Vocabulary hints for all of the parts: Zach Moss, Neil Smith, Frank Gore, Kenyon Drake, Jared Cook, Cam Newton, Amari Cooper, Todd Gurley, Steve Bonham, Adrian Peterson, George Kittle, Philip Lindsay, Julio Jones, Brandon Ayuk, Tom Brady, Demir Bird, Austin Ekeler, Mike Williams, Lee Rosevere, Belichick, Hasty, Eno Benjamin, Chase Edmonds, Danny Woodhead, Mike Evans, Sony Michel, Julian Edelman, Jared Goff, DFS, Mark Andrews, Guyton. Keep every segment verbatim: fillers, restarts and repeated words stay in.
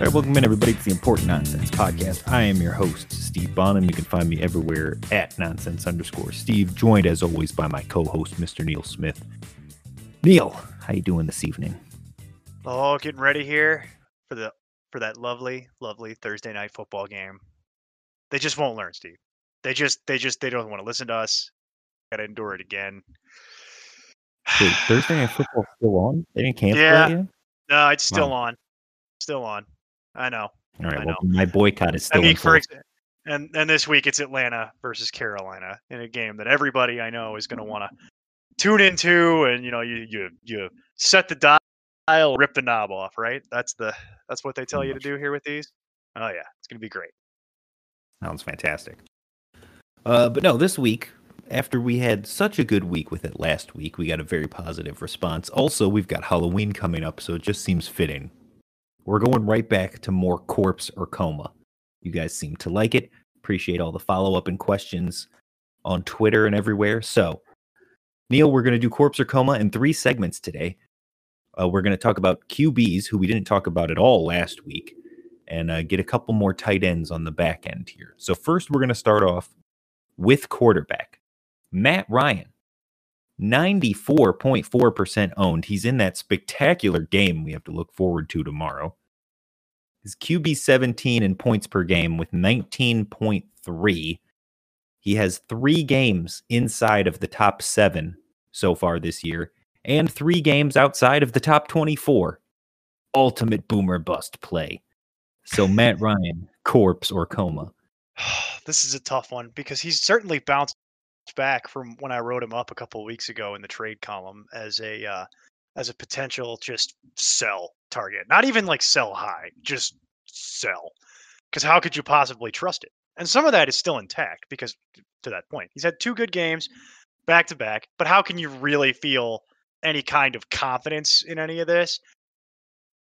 All right, welcome in, everybody, to the Important Nonsense Podcast. I am your host, Steve Bonham. You can find me everywhere at nonsense underscore Steve, joined, as always, by my co-host, Mister Neil Smith. Neil, how you doing this evening? Oh, getting ready here for the for that lovely, lovely Thursday night football game. They just won't learn, Steve. They just, they just, they don't want to listen to us. Got to endure it again. Wait, Thursday night football still on? They didn't cancel yeah. it yet? No, it's still wow. on. Still on. I know. All right. I well, know. My boycott is still on. For ex- and and this week it's Atlanta versus Carolina in a game that everybody I know is going to want to tune into, and you know, you you you set the dial, rip the knob off, right? That's the that's what they tell you to do here with these. Oh yeah, it's going to be great. Sounds fantastic. Uh, but no, this week, after we had such a good week with it last week, we got a very positive response. Also, we've got Halloween coming up, so it just seems fitting. We're going right back to more corpse or coma. You guys seem to like it. Appreciate all the follow-up and questions on Twitter and everywhere. So, Neil, we're going to do corpse or coma in three segments today. Uh, we're going to talk about Q Bs, who we didn't talk about at all last week, and uh, get a couple more tight ends on the back end here. So first, we're going to start off with quarterback. Matt Ryan, ninety-four point four percent owned. He's in that spectacular game we have to look forward to tomorrow. His Q B seventeen in points per game with nineteen point three. He has three games inside of the top seven so far this year and three games outside of the top twenty-four. Ultimate boomer bust play. So Matt Ryan, corpse or coma. This is a tough one because he's certainly bounced back from when I wrote him up a couple of weeks ago in the trade column as a uh, as a potential just sell target. Not even like sell high, just sell. Because how could you possibly trust it? And some of that is still intact because, to that point, he's had two good games back to back. But how can you really feel any kind of confidence in any of this?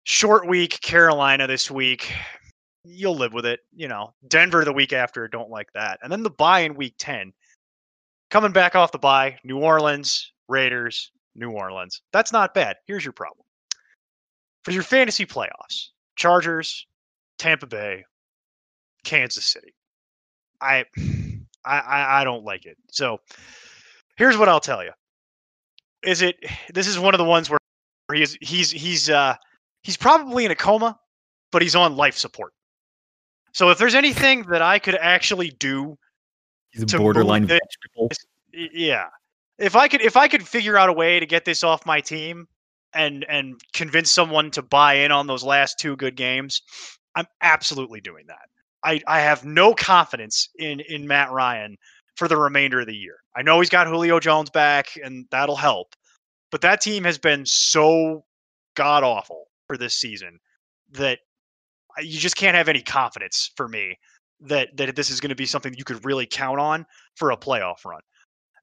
Short week, Carolina this week. You'll live with it. You know, Denver the week after, don't like that. And then the bye in week ten. Coming back off the bye, New Orleans, Raiders, New Orleans. That's not bad. Here's your problem. For your fantasy playoffs, Chargers, Tampa Bay, Kansas City. I I I don't like it. So here's what I'll tell you. Is it this is one of the ones where he's he's he's uh he's probably in a coma, but he's on life support. So if there's anything that I could actually do. He's a borderline vegetable. Yeah. If I could if I could figure out a way to get this off my team and and convince someone to buy in on those last two good games, I'm absolutely doing that. I, I have no confidence in, in Matt Ryan for the remainder of the year. I know he's got Julio Jones back, and that'll help. But that team has been so god-awful for this season that you just can't have any confidence for me that that this is going to be something you could really count on for a playoff run.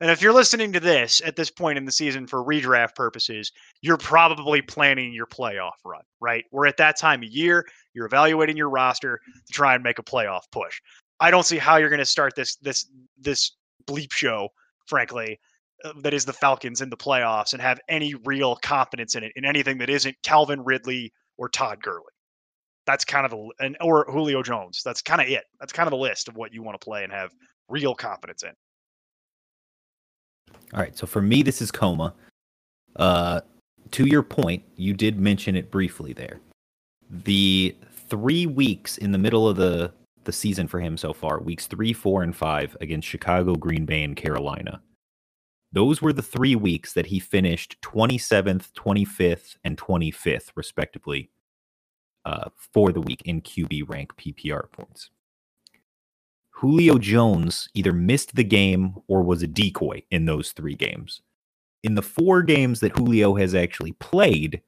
And if you're listening to this at this point in the season for redraft purposes, you're probably planning your playoff run, right? We're at that time of year. You're evaluating your roster to try and make a playoff push. I don't see how you're going to start this this this bleep show, frankly, uh, that is the Falcons in the playoffs and have any real confidence in it, in anything that isn't Calvin Ridley or Todd Gurley. That's kind of a, and or Julio Jones. That's kind of it. That's kind of the list of what you want to play and have real confidence in. All right. So for me, this is coma. Uh, to your point, you did mention it briefly there. The three weeks in the middle of the, the season for him so far, weeks three, four, and five against Chicago, Green Bay, and Carolina. Those were the three weeks that he finished twenty-seventh, twenty-fifth, and twenty-fifth, respectively. Uh, for the week in Q B rank P P R points. Julio Jones either missed the game or was a decoy in those three games. In the four games that Julio has actually played,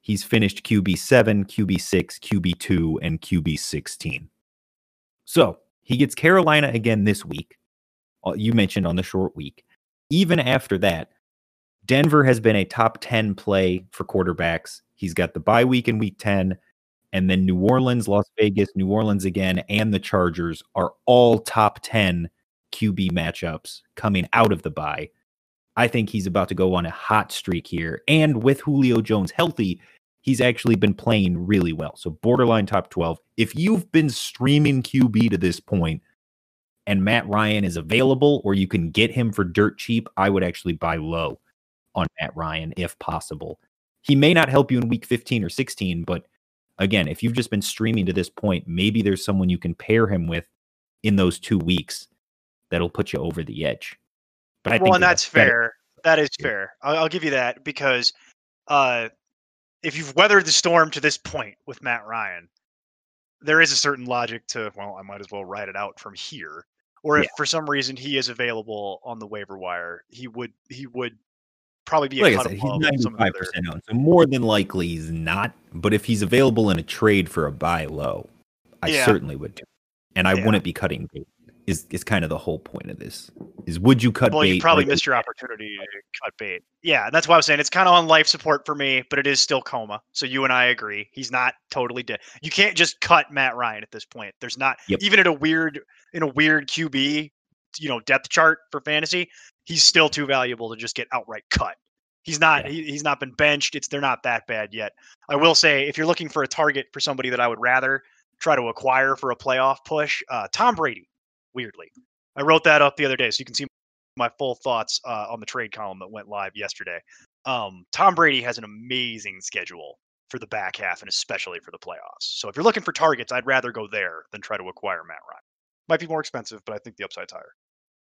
he's finished Q B seven, Q B six, Q B two, and Q B sixteen. So He gets Carolina again this week. You mentioned on the short week. Even after that, Denver has been a top ten play for quarterbacks. He's got the bye week in week ten, and then New Orleans, Las Vegas, New Orleans again, and the Chargers are all top ten Q B matchups coming out of the bye. I think he's about to go on a hot streak here. And with Julio Jones healthy, he's actually been playing really well. So borderline top twelve. If you've been streaming Q B to this point and Matt Ryan is available or you can get him for dirt cheap, I would actually buy low on Matt Ryan if possible. He may not help you in week fifteen or sixteen, but again, if you've just been streaming to this point, maybe there's someone you can pair him with in those two weeks that'll put you over the edge. But I well, think and that's, that's fair. That is fair. I'll, I'll give you that because uh, if you've weathered the storm to this point with Matt Ryan, there is a certain logic to, well, I might as well ride it out from here. Or if yeah. for some reason he is available on the waiver wire, he would he would probably be like a cut above some other. So more than likely he's not. But if he's available in a trade for a buy low, I yeah. certainly would do. And I yeah. wouldn't be cutting bait. Is is kind of the whole point of this? Is would you cut? Well, bait you probably missed your opportunity to cut bait. Yeah, that's why I was saying it's kind of on life support for me, but it is still coma. So you and I agree, he's not totally dead. You can't just cut Matt Ryan at this point. There's not yep. even at a weird in a weird Q B, you know, depth chart for fantasy. He's still too valuable to just get outright cut. He's not. Yeah. He, he's not been benched. It's they're not that bad yet. I will say, if you're looking for a target for somebody that I would rather try to acquire for a playoff push, uh, Tom Brady. Weirdly, I wrote that up the other day, so you can see my full thoughts uh, on the trade column that went live yesterday. Um, Tom Brady has an amazing schedule for the back half and especially for the playoffs. So if you're looking for targets, I'd rather go there than try to acquire Matt Ryan. Might be more expensive, but I think the upside's higher.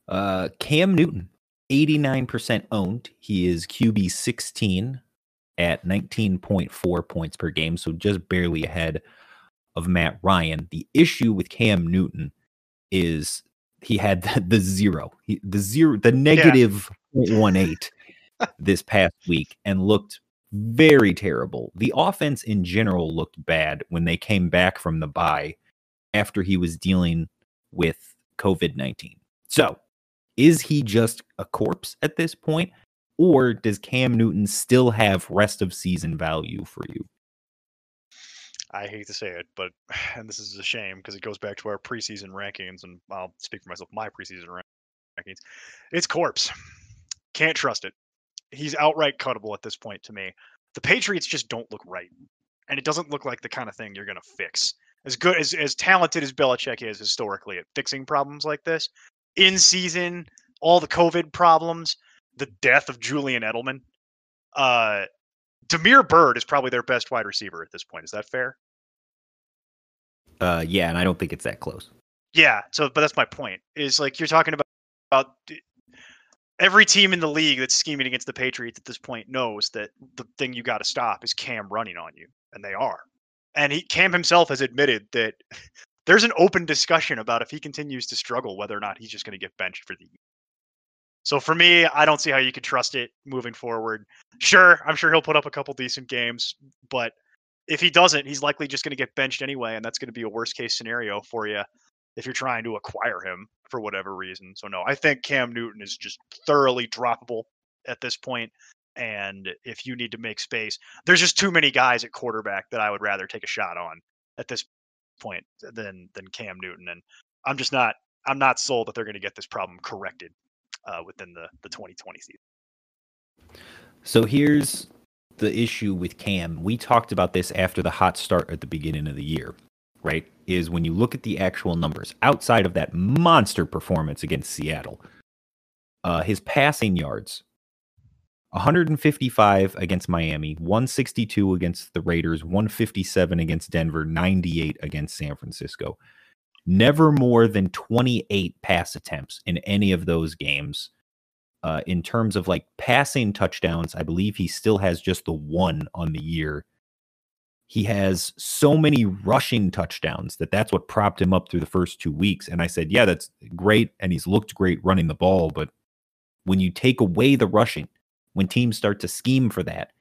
Uh, Cam Newton, eighty-nine percent owned. He is Q B sixteen at nineteen point four points per game, so just barely ahead of Matt Ryan. The issue with Cam Newton is he had the, the zero, he, the zero, the negative yeah. zero point one eight this past week and looked very terrible. The offense in general looked bad when they came back from the bye after he was dealing with COVID nineteen. So is he just a corpse at this point, or does Cam Newton still have rest of season value for you? I hate to say it, but, and this is a shame because it goes back to our preseason rankings, and I'll speak for myself, my preseason rankings. It's corpse. Can't trust it. He's outright cuttable at this point to me. The Patriots just don't look right, and it doesn't look like the kind of thing you're going to fix. As good as, as talented as Belichick is historically at fixing problems like this, in season, all the COVID problems, the death of Julian Edelman, uh, Demir Bird is probably their best wide receiver at this point. Is that fair? Uh, yeah, and I don't think it's that close. Yeah, so but that's my point. Is like you're talking about, about every team in the league that's scheming against the Patriots at this point knows that the thing you got to stop is Cam running on you, and they are. And he, Cam himself has admitted that there's an open discussion about if he continues to struggle, whether or not he's just going to get benched for the year. So for me, I don't see how you could trust it moving forward. Sure, I'm sure he'll put up a couple decent games, but if he doesn't, he's likely just going to get benched anyway, and that's going to be a worst-case scenario for you if you're trying to acquire him for whatever reason. So no, I think Cam Newton is just thoroughly droppable at this point, and if you need to make space, there's just too many guys at quarterback that I would rather take a shot on at this point than than Cam Newton, and I'm just not I'm not sold that they're going to get this problem corrected Uh, within the, the twenty twenty season. So here's the issue with Cam. We talked about this after the hot start at the beginning of the year, right? Is when you look at the actual numbers, outside of that monster performance against Seattle, uh, his passing yards, one fifty-five against Miami, one sixty-two against the Raiders, one fifty-seven against Denver, ninety-eight against San Francisco. Never more than twenty-eight pass attempts in any of those games. Uh, in terms of like passing touchdowns, I believe he still has just the one on the year. He has so many rushing touchdowns that that's what propped him up through the first two weeks. And I said, yeah, that's great. And he's looked great running the ball. But when you take away the rushing, when teams start to scheme for that,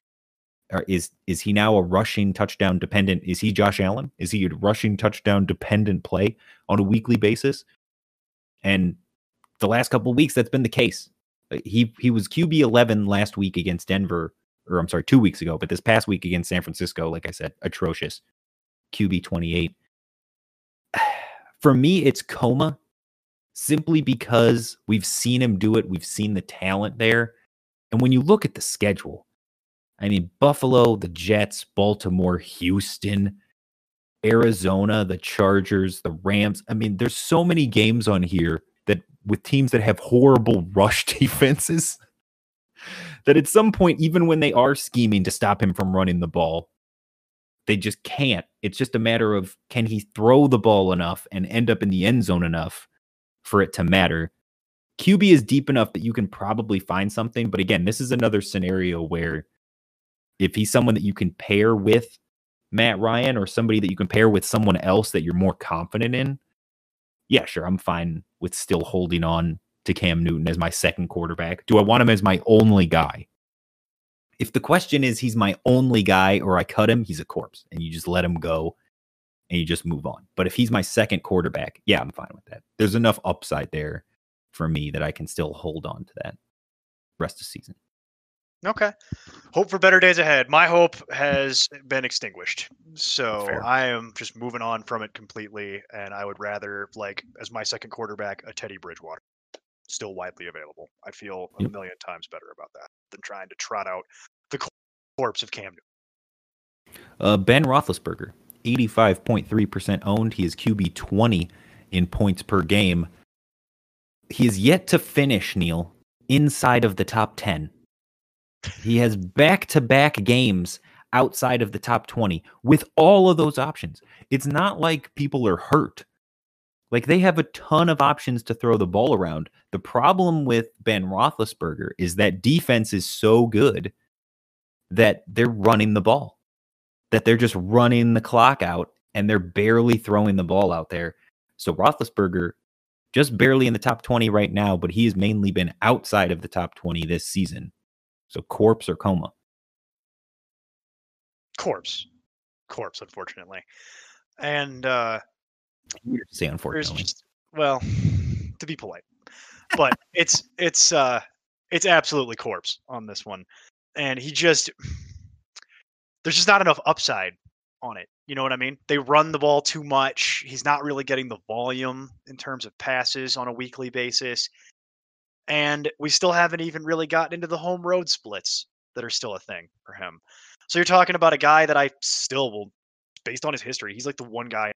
Or is is he now a rushing touchdown dependent? Is he Josh Allen? Is he a rushing touchdown dependent play on a weekly basis? And the last couple of weeks, that's been the case. He he was Q B eleven last week against Denver, or I'm sorry, two weeks ago, but this past week against San Francisco, like I said, atrocious. Q B twenty-eight. For me, it's Koma, simply because we've seen him do it. We've seen the talent there. And when you look at the schedule, I mean, Buffalo, the Jets, Baltimore, Houston, Arizona, the Chargers, the Rams. I mean, there's so many games on here that with teams that have horrible rush defenses that at some point, even when they are scheming to stop him from running the ball, they just can't. It's just a matter of, can he throw the ball enough and end up in the end zone enough for it to matter? Q B is deep enough that you can probably find something. But again, this is another scenario where if he's someone that you can pair with Matt Ryan or somebody that you can pair with someone else that you're more confident in, yeah, sure, I'm fine with still holding on to Cam Newton as my second quarterback. Do I want him as my only guy? If the question is he's my only guy or I cut him, he's a corpse, and you just let him go and you just move on. But if he's my second quarterback, yeah, I'm fine with that. There's enough upside there for me that I can still hold on to that rest of season. Okay. Hope for better days ahead. My hope has been extinguished. So fair. I am just moving on from it completely. And I would rather, like, as my second quarterback, a Teddy Bridgewater, still widely available. I feel yep. a million times better about that than trying to trot out the corpse of Cam Newton. Uh, Ben Roethlisberger, eighty-five point three percent owned. He is Q B twenty in points per game. He is yet to finish, Neil, inside of the top ten. He has back-to-back games outside of the top twenty with all of those options. It's not like people are hurt. Like, they have a ton of options to throw the ball around. The problem with Ben Roethlisberger is that defense is so good that they're running the ball, that they're just running the clock out, and they're barely throwing the ball out there. So Roethlisberger just barely in the top twenty right now, but he has mainly been outside of the top twenty this season. So corpse or Coma? Corpse. Corpse, unfortunately. And uh weird to say unfortunately. Just, well, to be polite. But it's it's uh it's absolutely corpse on this one. And he just there's just not enough upside on it. You know what I mean? They run the ball too much. He's not really getting the volume in terms of passes on a weekly basis. And we still haven't even really gotten into the home road splits that are still a thing for him. So you're talking about a guy that I still will, based on his history, he's like the one guy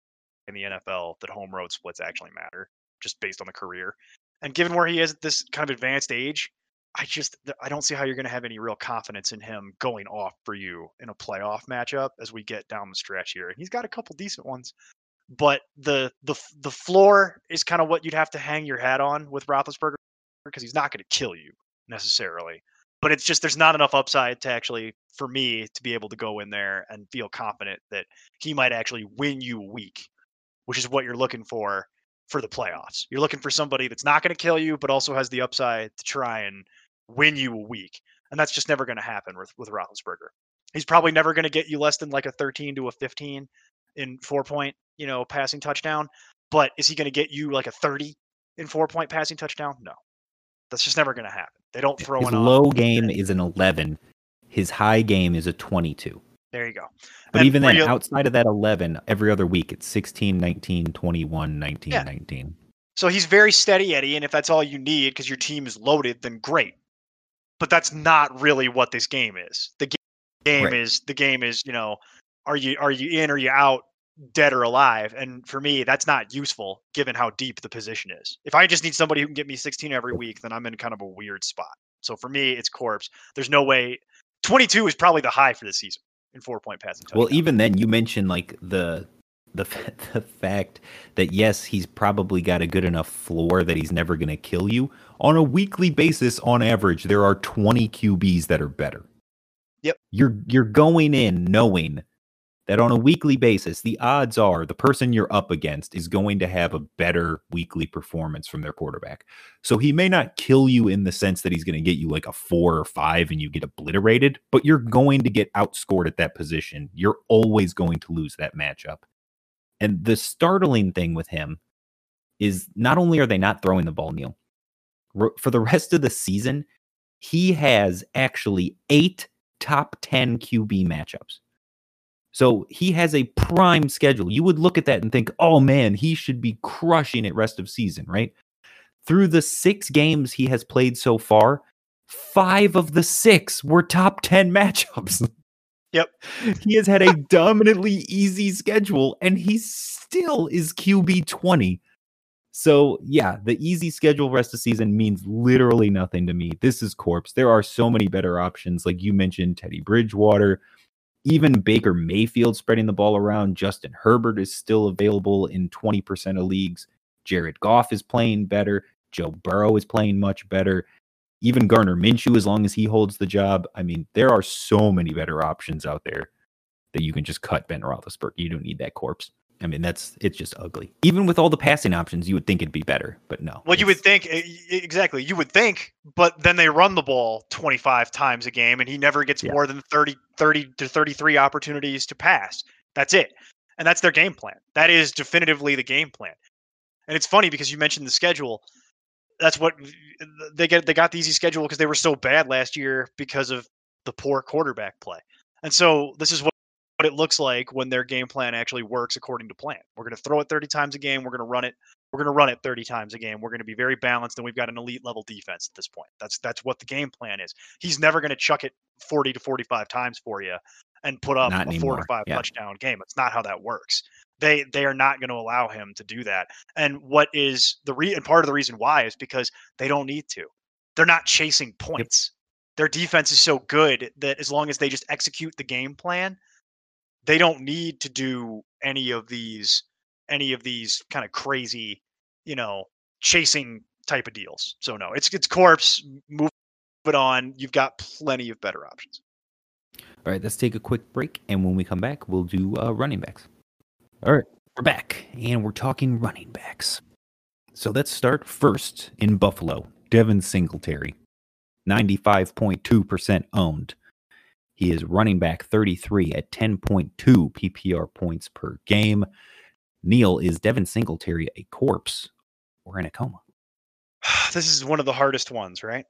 in the N F L that home road splits actually matter, just based on the career. And given where he is at this kind of advanced age, I just, I don't see how you're going to have any real confidence in him going off for you in a playoff matchup as we get down the stretch here. And he's got a couple decent ones. But the the the floor is kind of what you'd have to hang your hat on with Roethlisberger, because he's not going to kill you necessarily, but it's just, there's not enough upside to actually, for me to be able to go in there and feel confident that he might actually win you a week, which is what you're looking for for the playoffs. You're looking for somebody that's not going to kill you, but also has the upside to try and win you a week. And that's just never going to happen with, with Roethlisberger. He's probably never going to get you less than like a thirteen to a fifteen in four point, you know, passing touchdown, but is he going to get you like a thirty in four point passing touchdown? No. That's just never going to happen. They don't throw his low off. Game is an eleven. His high game is a twenty-two. There you go. But and even then, real... outside of that eleven, every other week, it's sixteen, nineteen, twenty-one, nineteen, yeah. nineteen. So he's very steady, Eddie, and if that's all you need because your team is loaded, then great. But that's not really what this game is. The game right. is, the game is, you know, are you are you in or are you out? Dead or alive. And for me, that's not useful given how deep the position is. If I just need somebody who can get me sixteen every week, then I'm in kind of a weird spot. So for me, it's corpse. There's no way. twenty-two is probably the high for the season in four point passing touchdown. Well, even then you mentioned like the, the, the fact that yes, he's probably got a good enough floor that he's never going to kill you on a weekly basis. On average, there are twenty Q Bs that are better. Yep. You're, you're going in knowing that on a weekly basis, the odds are the person you're up against is going to have a better weekly performance from their quarterback. So he may not kill you in the sense that he's going to get you like a four or five and you get obliterated, but you're going to get outscored at that position. You're always going to lose that matchup. And the startling thing with him is not only are they not throwing the ball, Neil, for the rest of the season, he has actually eight top ten Q B matchups. So he has a prime schedule. You would look at that and think, oh man, he should be crushing it rest of season, right? Through the six games he has played so far, five of the six were top ten matchups. Yep. He has had a dominantly easy schedule, and he still is Q B twenty. So yeah, the easy schedule rest of season means literally nothing to me. This is corpse. There are so many better options. Like you mentioned, Teddy Bridgewater, even Baker Mayfield spreading the ball around. Justin Herbert is still available in twenty percent of leagues. Jared Goff is playing better. Joe Burrow is playing much better. Even Gardner Minshew, as long as he holds the job. I mean, there are so many better options out there that you can just cut Ben Roethlisberger. You don't need that corpse. I mean, that's it's just ugly. Even with all the passing options, you would think it'd be better, but no. Well, you would think, exactly, you would think, but then they run the ball twenty-five times a game, and he never gets yeah. more than thirty, thirty to thirty-three opportunities to pass. That's it. And that's their game plan. That is definitively the game plan. And it's funny because you mentioned the schedule. That's what they get. They got the easy schedule because they were so bad last year because of the poor quarterback play. And so this is what what it looks like when their game plan actually works according to plan. We're going to throw it thirty times a game. We're going to run it. We're going to run it thirty times a game. We're going to be very balanced, and we've got an elite level defense at this point. That's that's what the game plan is. He's never going to chuck it forty to forty-five times for you and put up not a anymore. four to five yeah. touchdown game. It's not how that works. They they are not going to allow him to do that. And what is the re- and part of the reason why is because they don't need to. They're not chasing points. Yep. Their defense is so good that as long as they just execute the game plan, they don't need to do any of these, any of these kind of crazy, you know, chasing type of deals. So no, it's it's corpse. Move it on. You've got plenty of better options. All right, let's take a quick break, and when we come back, we'll do uh, running backs. All right, we're back, and we're talking running backs. So let's start first in Buffalo. Devin Singletary, ninety-five point two percent owned. He is running back thirty-three at ten point two P P R points per game. Neil, is Devin Singletary a corpse or in a coma? This is one of the hardest ones, right?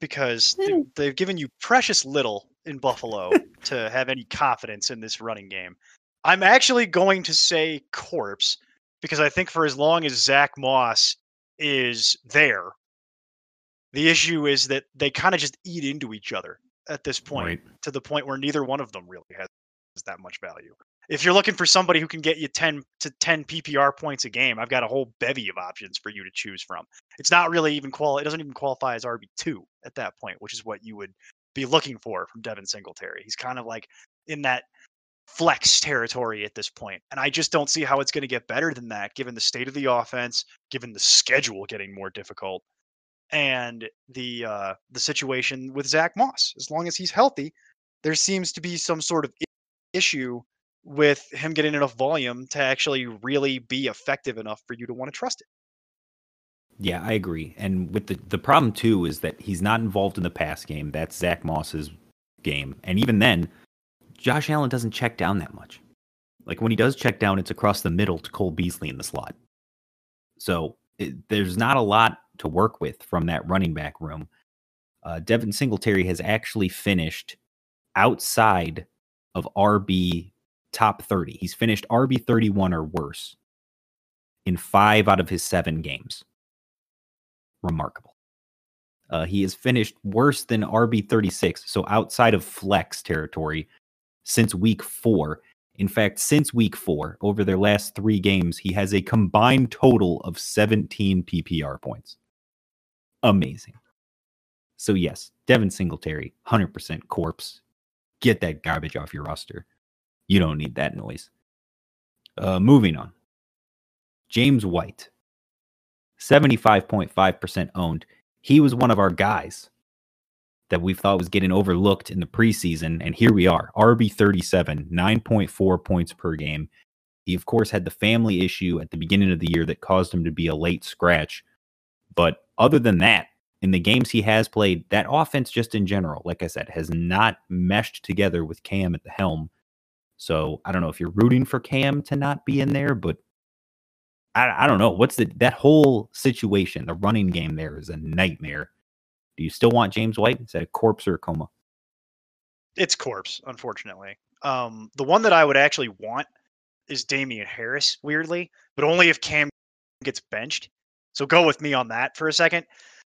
Because they've given you precious little in Buffalo to have any confidence in this running game. I'm actually going to say corpse because I think for as long as Zach Moss is there, the issue is that they kind of just eat into each other at this point, right, to the point where neither one of them really has that much value. If you're looking for somebody who can get you ten to ten P P R points a game, I've got a whole bevy of options for you to choose from. It's not really even qual. It doesn't even qualify as R B two at that point, which is what you would be looking for from Devin Singletary. He's kind of like in that flex territory at this point. And I just don't see how it's going to get better than that, given the state of the offense, given the schedule getting more difficult, and the uh, the situation with Zach Moss. As long as he's healthy, there seems to be some sort of issue with him getting enough volume to actually really be effective enough for you to want to trust it. Yeah, I agree. And with the, the problem, too, is that he's not involved in the pass game. That's Zach Moss's game. And even then, Josh Allen doesn't check down that much. Like, when he does check down, it's across the middle to Cole Beasley in the slot. So it, there's not a lot to work with from that running back room. Uh, Devin Singletary has actually finished outside of R B top thirty. He's finished R B thirty-one or worse in five out of his seven games. Remarkable. Uh, he has finished worse than R B thirty-six, so outside of flex territory, since week four. In fact, since week four, over their last three games, he has a combined total of seventeen P P R points. Amazing. So yes, Devin Singletary, one hundred percent corpse. Get that garbage off your roster. You don't need that noise. Uh, moving on. James White, seventy-five point five percent owned. He was one of our guys. that we thought was getting overlooked in the preseason. And here we are, R B thirty-seven, nine point four points per game. He, of course, had the family issue at the beginning of the year that caused him to be a late scratch. But other than that, in the games he has played, that offense just in general, like I said, has not meshed together with Cam at the helm. So I don't know if you're rooting for Cam to not be in there, but I, I don't know. What's the, that whole situation, the running game there is a nightmare. Do you still want James White? Is that a corpse or a coma? It's corpse, unfortunately. Um, the one that I would actually want is Damian Harris, weirdly, but only if Cam gets benched. So go with me on that for a second.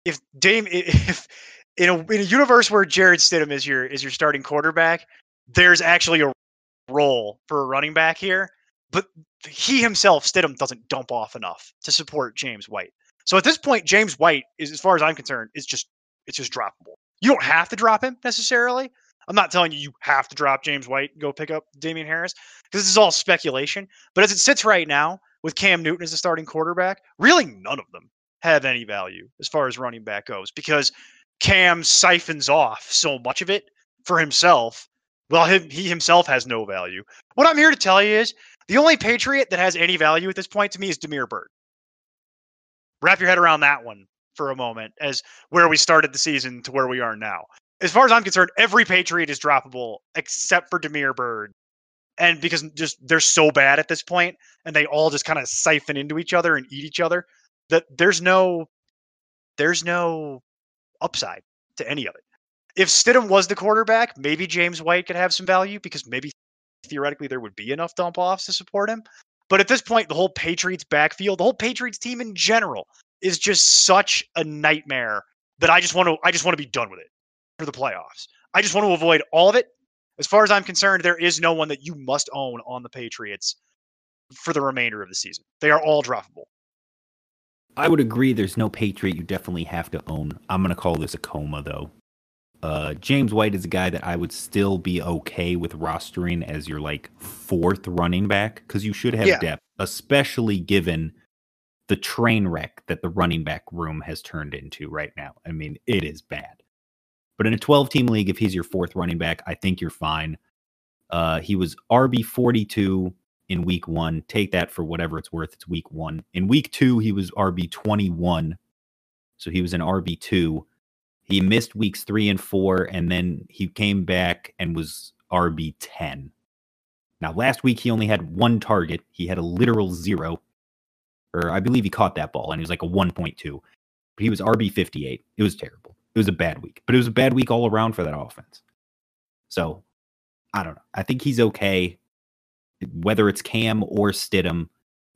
If Dame, if in a, in a universe where Jared Stidham is your is your starting quarterback, there's actually a role for a running back here, but he himself, Stidham, doesn't dump off enough to support James White. So at this point, James White is, as far as I'm concerned, is just it's just droppable. You don't have to drop him necessarily. I'm not telling you you have to drop James White and go pick up Damian Harris, because this is all speculation. But as it sits right now, with Cam Newton as the starting quarterback, really none of them have any value as far as running back goes, because Cam siphons off so much of it for himself. Well, him, he himself has no value. What I'm here to tell you is the only Patriot that has any value at this point to me is Demir Bird. Wrap your head around that one for a moment, as where we started the season to where we are now. As far as I'm concerned, every Patriot is droppable except for Demir Bird. And because just they're so bad at this point, and they all just kind of siphon into each other and eat each other, that there's no, there's no upside to any of it. If Stidham was the quarterback, maybe James White could have some value, because maybe theoretically there would be enough dump-offs to support him. But at this point, the whole Patriots backfield, the whole Patriots team in general, is just such a nightmare that I just want to, I just want to be done with it for the playoffs. I just want to avoid all of it. As far as I'm concerned, there is no one that you must own on the Patriots for the remainder of the season. They are all droppable. I would agree there's no Patriot you definitely have to own. I'm going to call this a coma, though. Uh, James White is a guy that I would still be okay with rostering as your, like, fourth running back, because you should have yeah. depth, especially given the train wreck that the running back room has turned into right now. I mean, it is bad. But in a twelve-team league, if he's your fourth running back, I think you're fine. Uh, he was R B forty-two in week one. Take that for whatever it's worth. It's week one. In week two, he was R B twenty-one, so he was an R B two. He missed weeks three and four, and then he came back and was R B ten. Now, last week, he only had one target. He had a literal zero, or I believe he caught that ball, and he was like a one point two. But he was R B fifty-eight. It was terrible. It was a bad week, but it was a bad week all around for that offense. So, I don't know. I think he's okay, whether it's Cam or Stidham.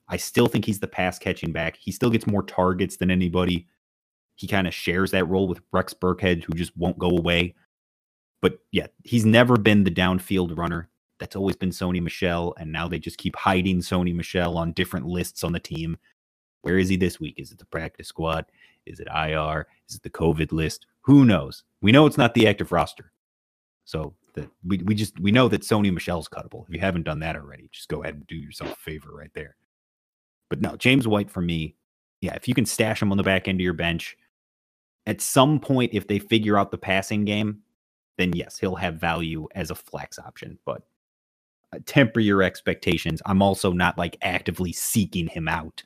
I still think he's the pass-catching back. He still gets more targets than anybody. He kind of shares that role with Rex Burkhead, who just won't go away. But yeah, he's never been the downfield runner. That's always been Sony Michel, and now they just keep hiding Sony Michel on different lists on the team. Where is he this week? Is it the practice squad? Is it I R? Is it the COVID list? Who knows? We know it's not the active roster. So that we we just we know that Sony Michel's cuttable. If you haven't done that already, just go ahead and do yourself a favor right there. But no, James White for me, yeah, if you can stash him on the back end of your bench, at some point, if they figure out the passing game, then yes, he'll have value as a flex option. But temper your expectations. I'm also not like actively seeking him out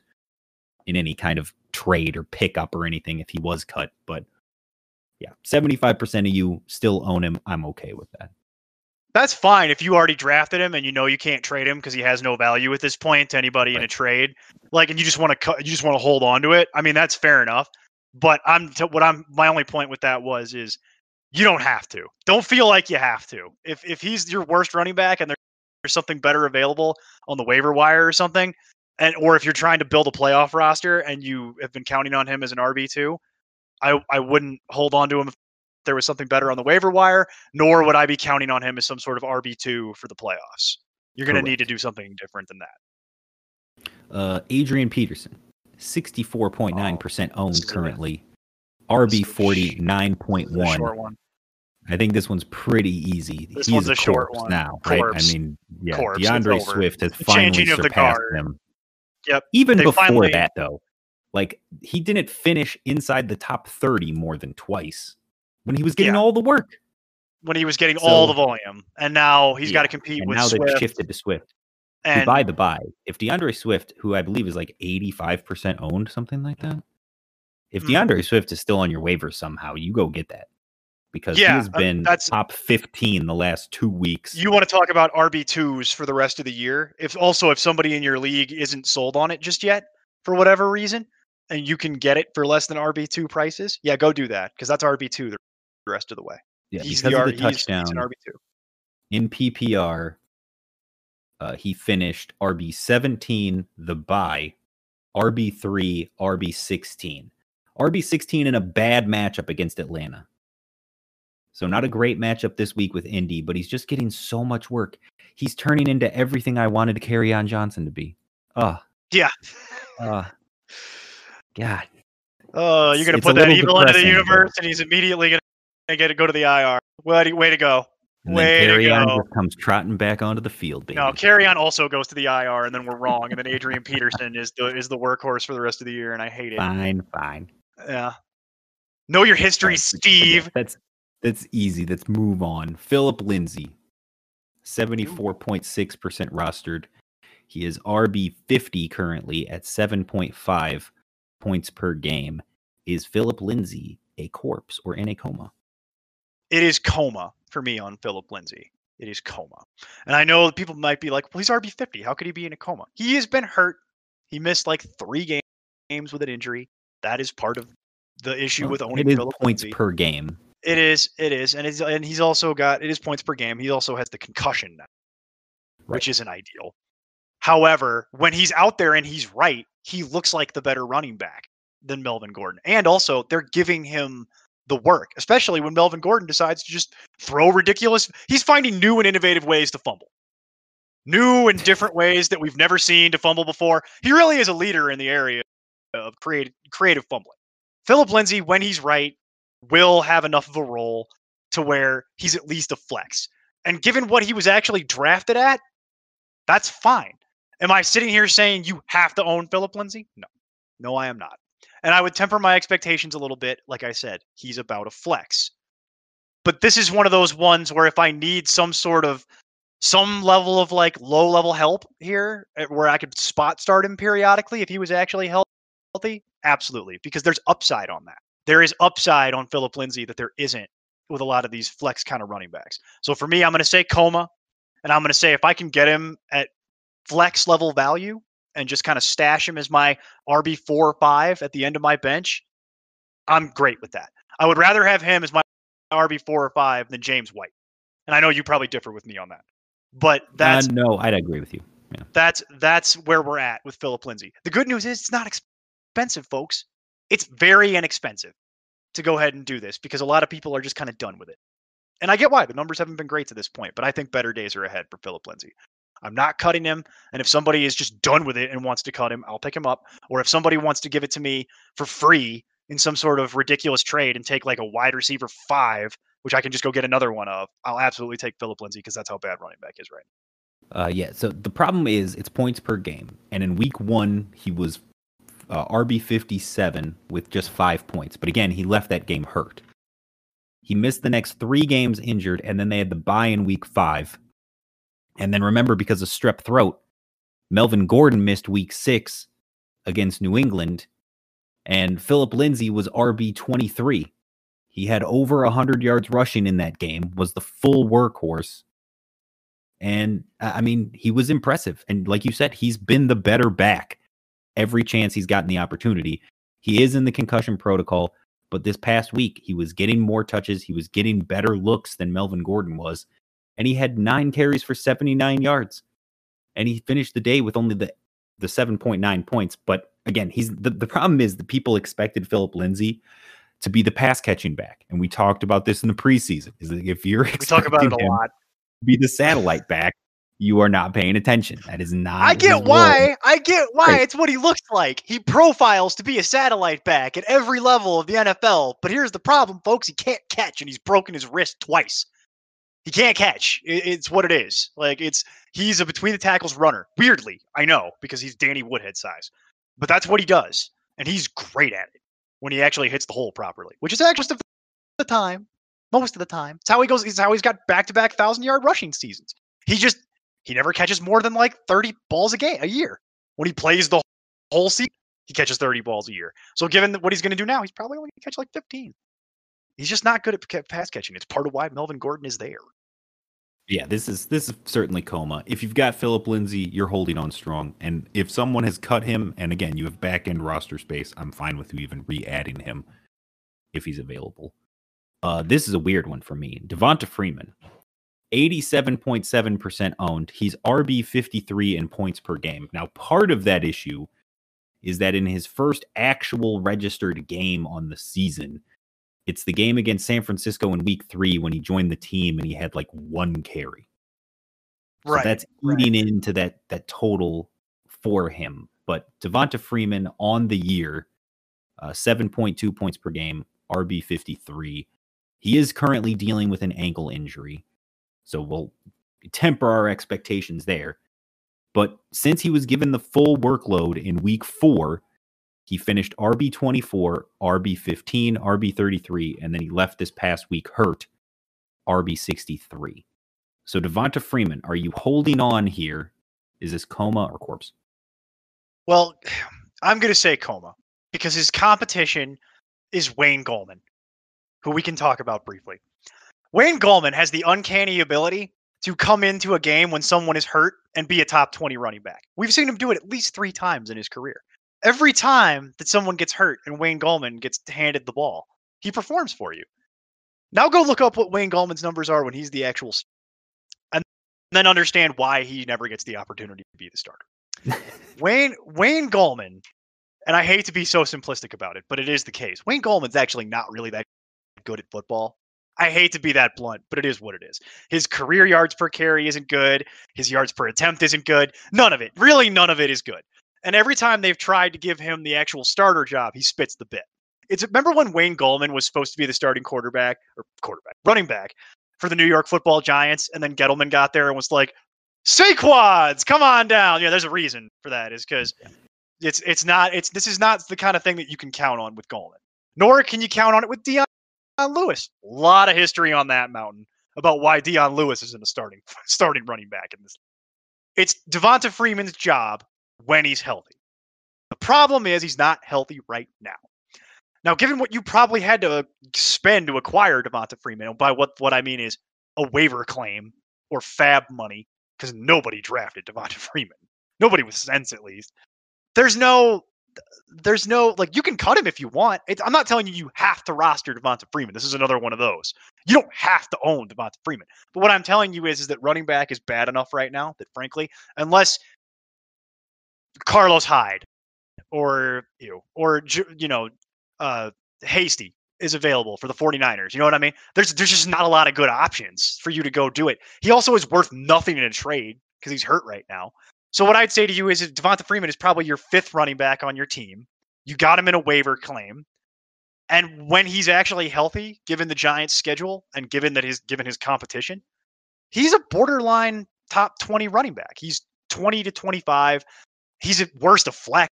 in any kind of trade or pickup or anything if he was cut. But yeah, seventy-five percent of you still own him. I'm okay with that. That's fine if you already drafted him and you know you can't trade him because he has no value at this point to anybody right. in a trade. Like, and you just want to cut, you just want to hold on to it. I mean, that's fair enough. But I'm t- what I'm my only point with that was is you don't have to. Don't feel like you have to. If if he's your worst running back and there's something better available on the waiver wire or something, and or if you're trying to build a playoff roster and you have been counting on him as an R B two, I I wouldn't hold on to him if there was something better on the waiver wire, nor would I be counting on him as some sort of R B two for the playoffs. You're going to need to do something different than that. Uh, Adrian Peterson. sixty-four point nine percent oh, owned currently. R B forty, nine point one. I think this one's pretty easy. This He's one's a, a short one now, right? Corpse. I mean, yeah, corpse. DeAndre Swift has the finally surpassed him. Yep. Even they before finally... that, though, like he didn't finish inside the top thirty more than twice when he was getting yeah. all the work, when he was getting so, all the volume, and now he's yeah. got to compete and with now Swift. They've shifted to Swift. And by the by, if DeAndre Swift, who I believe is like eighty-five percent owned, something like that, if DeAndre mm. Swift is still on your waiver somehow, you go get that. Because yeah, he's been uh, top fifteen the last two weeks. You want to talk about R B twos for the rest of the year. If also if somebody in your league isn't sold on it just yet for whatever reason, and you can get it for less than R B two prices, yeah, go do that because that's R B two the rest of the way. Yeah, he's because the, of the touchdown he's, he's an R B two. In P P R, uh, he finished R B seventeen, the bye, R B three, R B sixteen. R B sixteen in a bad matchup against Atlanta. So not a great matchup this week with Indy, but he's just getting so much work. He's turning into everything I wanted to carry on Johnson to be. Oh. Yeah. Uh, God. Oh, you're going to put that evil into the universe, and he's immediately going to get to go to the I R. Way, way to go. And way then carry on just comes trotting back onto the field, baby. No, carry on also goes to the I R, and then we're wrong. And then Adrian Peterson is the is the workhorse for the rest of the year, and I hate it. Fine, fine. Yeah. Know your history, Steve. That's That's easy. Let's move on. Philip Lindsay, seventy-four point six percent rostered. He is R B fifty currently at seven point five points per game. Is Philip Lindsay a corpse or in a coma? It is coma for me on Philip Lindsay. It is coma. And I know people might be like, well, he's R B fifty. How could he be in a coma? He has been hurt. He missed like three games with an injury. That is part of the issue well, with owning Philip Lindsay. Points per game. It is, it is, and it's, and he's also got it is points per game. He also has the concussion now, right, which isn't ideal. However, when he's out there and he's right, he looks like the better running back than Melvin Gordon. And also, they're giving him the work, especially when Melvin Gordon decides to just throw ridiculous. He's finding new and innovative ways to fumble, new and different ways that we've never seen to fumble before. He really is a leader in the area of creative creative fumbling. Philip Lindsay, when he's right, will have enough of a role to where he's at least a flex. And given what he was actually drafted at, that's fine. Am I sitting here saying you have to own Philip Lindsay? No. No, I am not. And I would temper my expectations a little bit. Like I said, he's about a flex. But this is one of those ones where if I need some sort of, some level of like low level help here, where I could spot start him periodically if he was actually healthy, absolutely. Because there's upside on that. There is upside on Philip Lindsay that there isn't with a lot of these flex kind of running backs. So for me, I'm going to say coma, and I'm going to say if I can get him at flex level value and just kind of stash him as my R B four or five at the end of my bench, I'm great with that. I would rather have him as my R B four or five than James White. And I know you probably differ with me on that, but that's uh, no, I'd agree with you. Yeah. That's, that's where we're at with Philip Lindsay. The good news is it's not expensive, folks. It's very inexpensive to go ahead and do this because a lot of people are just kind of done with it. And I get why. The numbers haven't been great to this point, but I think better days are ahead for Philip Lindsay. I'm not cutting him. And if somebody is just done with it and wants to cut him, I'll pick him up. Or if somebody wants to give it to me for free in some sort of ridiculous trade and take like a wide receiver five, which I can just go get another one of, I'll absolutely take Philip Lindsay because that's how bad running back is right now. Uh, yeah. So the problem is it's points per game. And in week one, he was Uh, R B fifty-seven with just five points. But again, he left that game hurt. He missed the next three games injured, and then they had the bye in week five. And then remember, because of strep throat, Melvin Gordon missed week six against New England, and Philip Lindsay was R B twenty-three. He had over one hundred yards rushing in that game, was the full workhorse. And, I mean, he was impressive. And like you said, he's been the better back every chance he's gotten the opportunity. He is in the concussion protocol, but this past week, he was getting more touches. He was getting better looks than Melvin Gordon was. And he had nine carries for seventy-nine yards. And he finished the day with only the, the seven point nine points. But again, he's the, the problem is the people expected Philip Lindsay to be the pass catching back. And we talked about this in the preseason. Is that if you're expecting we talk about it a lot. To be the satellite back, you are not paying attention. That is not. I get why. Role. I get why. Right. It's what he looks like. He profiles to be a satellite back at every level of the N F L. But here's the problem, folks. He can't catch, and he's broken his wrist twice. He can't catch. It's what it is. Like it's he's a between the tackles runner. Weirdly, I know because he's Danny Woodhead size, but that's what he does, and he's great at it when he actually hits the hole properly, which is actually just the time. most of the time. It's how he goes. It's how he's got back-to-back thousand-yard rushing seasons. He just he never catches more than like thirty balls a game a year. When he plays the whole season, he catches thirty balls a year. So given what he's going to do now, he's probably only going to catch like fifteen. He's just not good at pass catching. It's part of why Melvin Gordon is there. Yeah, this is this is certainly coma. If you've got Philip Lindsay, you're holding on strong. And if someone has cut him, and again, you have back-end roster space, I'm fine with you even re-adding him if he's available. Uh, this is a weird one for me. Devonta Freeman, eighty-seven point seven percent owned. He's R B fifty-three in points per game. Now, part of that issue is that in his first actual registered game on the season, it's the game against San Francisco in week three when he joined the team and he had like one carry. Right. So that's eating right. into that that total for him. But Devonta Freeman on the year, uh, seven point two points per game, R B fifty-three. He is currently dealing with an ankle injury, so we'll temper our expectations there. But since he was given the full workload in week four, he finished R B twenty-four, R B fifteen, R B thirty-three, and then he left this past week hurt, R B sixty-three. So Devonta Freeman, are you holding on here? Is this coma or corpse? Well, I'm going to say coma because his competition is Wayne Gallman, who we can talk about briefly. Wayne Gallman has the uncanny ability to come into a game when someone is hurt and be a top twenty running back. We've seen him do it at least three times in his career. Every time that someone gets hurt and Wayne Gallman gets handed the ball, he performs for you. Now go look up what Wayne Gallman's numbers are when he's the actual starter, and then understand why he never gets the opportunity to be the starter. Wayne Wayne Gallman, and I hate to be so simplistic about it, but it is the case. Wayne Gallman's actually not really that good at football. I hate to be that blunt, but it is what it is. His career yards per carry isn't good. His yards per attempt isn't good. None of it, really none of it is good. And every time they've tried to give him the actual starter job, he spits the bit. It's remember when Wayne Gallman was supposed to be the starting quarterback or quarterback, running back for the New York Football Giants, and then Gettleman got there and was like, "Saquads, come on down." Yeah, there's a reason for that, is because it's it's not it's this is not the kind of thing that you can count on with Gallman. Nor can you count on it with Deion Lewis. A lot of history on that mountain about why Deion Lewis isn't a starting starting running back in this. It's Devonta Freeman's job when he's healthy. The problem is he's not healthy right now. Now, given what you probably had to spend to acquire Devonta Freeman, and by what, what I mean is a waiver claim or fab money, because nobody drafted Devonta Freeman. Nobody with sense, at least. There's no, there's no, like, you can cut him if you want. It's, I'm not telling you you have to roster Devonta Freeman. This is another one of those. You don't have to own Devonta Freeman. But what I'm telling you is, is that running back is bad enough right now that, frankly, unless Carlos Hyde or, you know, or, you know, uh, Hasty is available for the 49ers. You know what I mean? There's, there's just not a lot of good options for you to go do it. He also is worth nothing in a trade because he's hurt right now. So what I'd say to you is that Devonta Freeman is probably your fifth running back on your team. You got him in a waiver claim. And when he's actually healthy, given the Giants schedule and given that his, given his competition, he's a borderline top twenty running back. He's twenty to twenty-five. He's at worst a flex,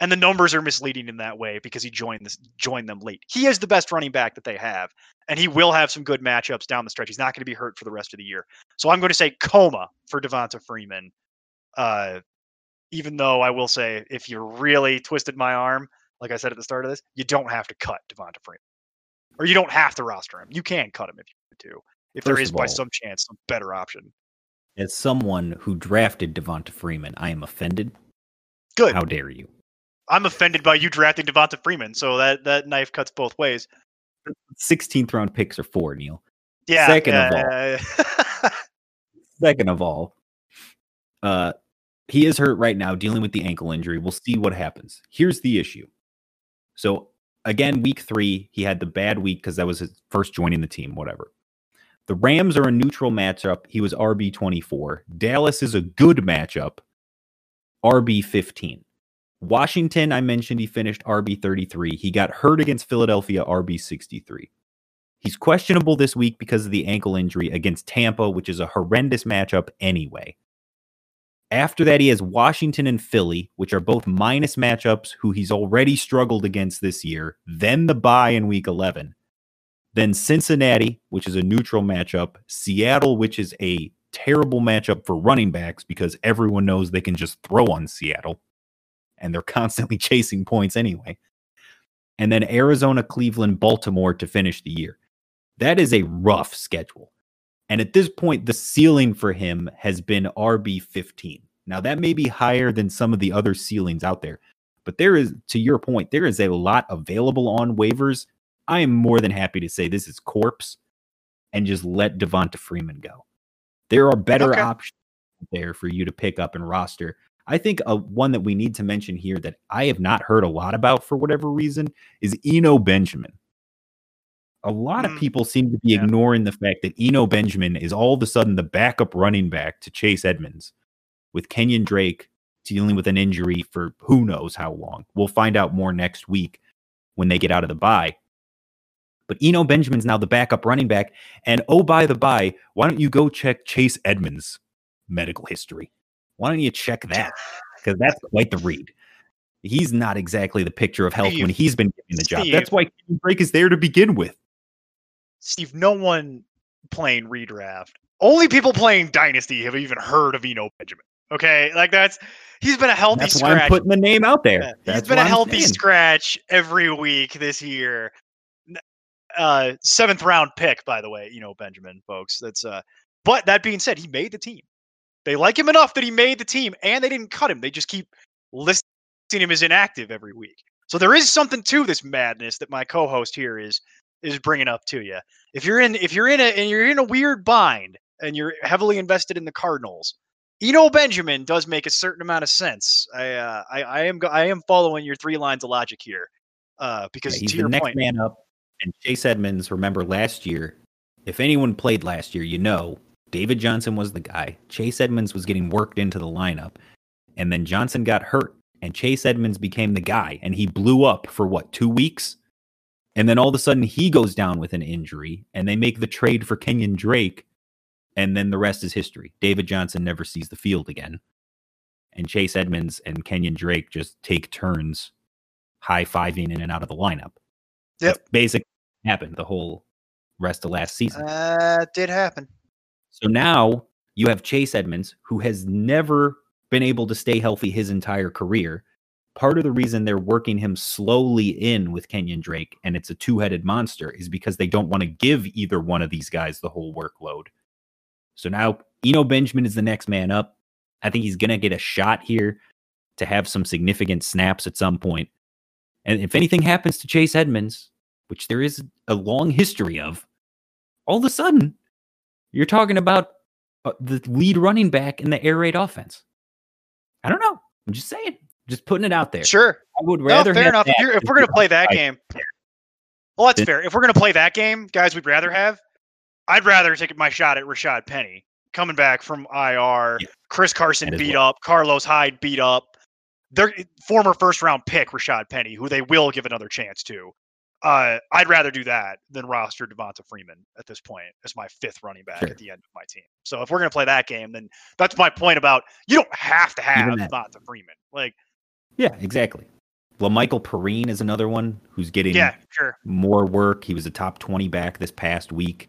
and the numbers are misleading in that way because he joined this joined them late. He is the best running back that they have, and he will have some good matchups down the stretch. He's not going to be hurt for the rest of the year. So I'm going to say coma for Devonta Freeman, uh, even though I will say if you really twisted my arm, like I said at the start of this, you don't have to cut Devonta Freeman, or you don't have to roster him. You can cut him if you do, if there is by some chance some better option. As someone who drafted Devonta Freeman, I am offended. Good. How dare you? I'm offended by you drafting Devonta Freeman, so that, that knife cuts both ways. sixteenth round picks are four, Neil. Yeah. Second yeah, of all, yeah. second of all, uh, he is hurt right now, dealing with the ankle injury. We'll see what happens. Here's the issue. So, again, week three, he had the bad week because that was his first joining the team, whatever. The Rams are a neutral matchup. He was R B twenty-four. Dallas is a good matchup. R B fifteen. Washington, I mentioned he finished R B thirty-three. He got hurt against Philadelphia, R B sixty-three. He's questionable this week because of the ankle injury against Tampa, which is a horrendous matchup anyway. After that, he has Washington and Philly, which are both minus matchups who he's already struggled against this year. Then the bye in week eleven. Then Cincinnati, which is a neutral matchup. Seattle, which is a terrible matchup for running backs because everyone knows they can just throw on Seattle. And they're constantly chasing points anyway. And then Arizona, Cleveland, Baltimore to finish the year. That is a rough schedule. And at this point, the ceiling for him has been R B fifteen. Now, that may be higher than some of the other ceilings out there. But there is, to your point, there is a lot available on waivers. I am more than happy to say this is corpse and just let Devonta Freeman go. There are better okay. options there for you to pick up and roster. I think a, one that we need to mention here that I have not heard a lot about for whatever reason is Eno Benjamin. A lot mm. of people seem to be yeah. ignoring the fact that Eno Benjamin is all of a sudden the backup running back to Chase Edmonds, with Kenyon Drake dealing with an injury for who knows how long. We'll find out more next week when they get out of the bye. But Eno Benjamin's now the backup running back. And oh, by the bye, why don't you go check Chase Edmonds' medical history? Why don't you check that? Because that's quite the read. He's not exactly the picture of health Steve, when he's been given the job. Steve, that's why Kenyon Drake is there to begin with. Steve, no one playing redraft. Only people playing Dynasty have even heard of Eno Benjamin. Okay, like that's he's been a healthy that's scratch. That's why I'm putting the name out there. Yeah. That's he's been a healthy scratch every week this year. Uh, seventh round pick, by the way, Eno Benjamin, folks. That's uh. But that being said, he made the team. They like him enough that he made the team, and they didn't cut him. They just keep listing him as inactive every week. So there is something to this madness that my co-host here is is bringing up to you. If you're in, if you're in a, and you're in a weird bind, and you're heavily invested in the Cardinals, Eno Benjamin does make a certain amount of sense. I uh, I, I am I am following your three lines of logic here, uh, because yeah, he's to the your next point, man up. And Chase Edmonds, remember last year, if anyone played last year, you know, David Johnson was the guy. Chase Edmonds was getting worked into the lineup, and then Johnson got hurt, and Chase Edmonds became the guy, and he blew up for what, two weeks, and then all of a sudden he goes down with an injury, and they make the trade for Kenyon Drake. And then the rest is history. David Johnson never sees the field again. And Chase Edmonds and Kenyon Drake just take turns high-fiving in and out of the lineup. Yep. That's basically what happened the whole rest of last season. That uh, did happen. So now you have Chase Edmonds, who has never been able to stay healthy his entire career. Part of the reason they're working him slowly in with Kenyon Drake, and it's a two-headed monster, is because they don't want to give either one of these guys the whole workload. So now Eno Benjamin is the next man up. I think he's going to get a shot here to have some significant snaps at some point. And if anything happens to Chase Edmonds, which there is a long history of, all of a sudden you're talking about uh, the lead running back in the air raid offense. I don't know. I'm just saying. Just putting it out there. Sure. I would rather no, fair have enough. That if, if we're going to play that game. Well, that's fair. If we're going to play that game, guys, we'd rather have. I'd rather take my shot at Rashad Penny coming back from I R. Yeah. Chris Carson beat well. up. Carlos Hyde beat up. Their former first-round pick, Rashad Penny, who they will give another chance to. Uh, I'd rather do that than roster Devonta Freeman at this point as my fifth running back sure. at the end of my team. So if we're going to play that game, then that's my point about you don't have to have Devonta Freeman. Like, yeah, exactly. LaMichael Perrine is another one who's getting yeah, sure. more work. He was a top twenty back this past week.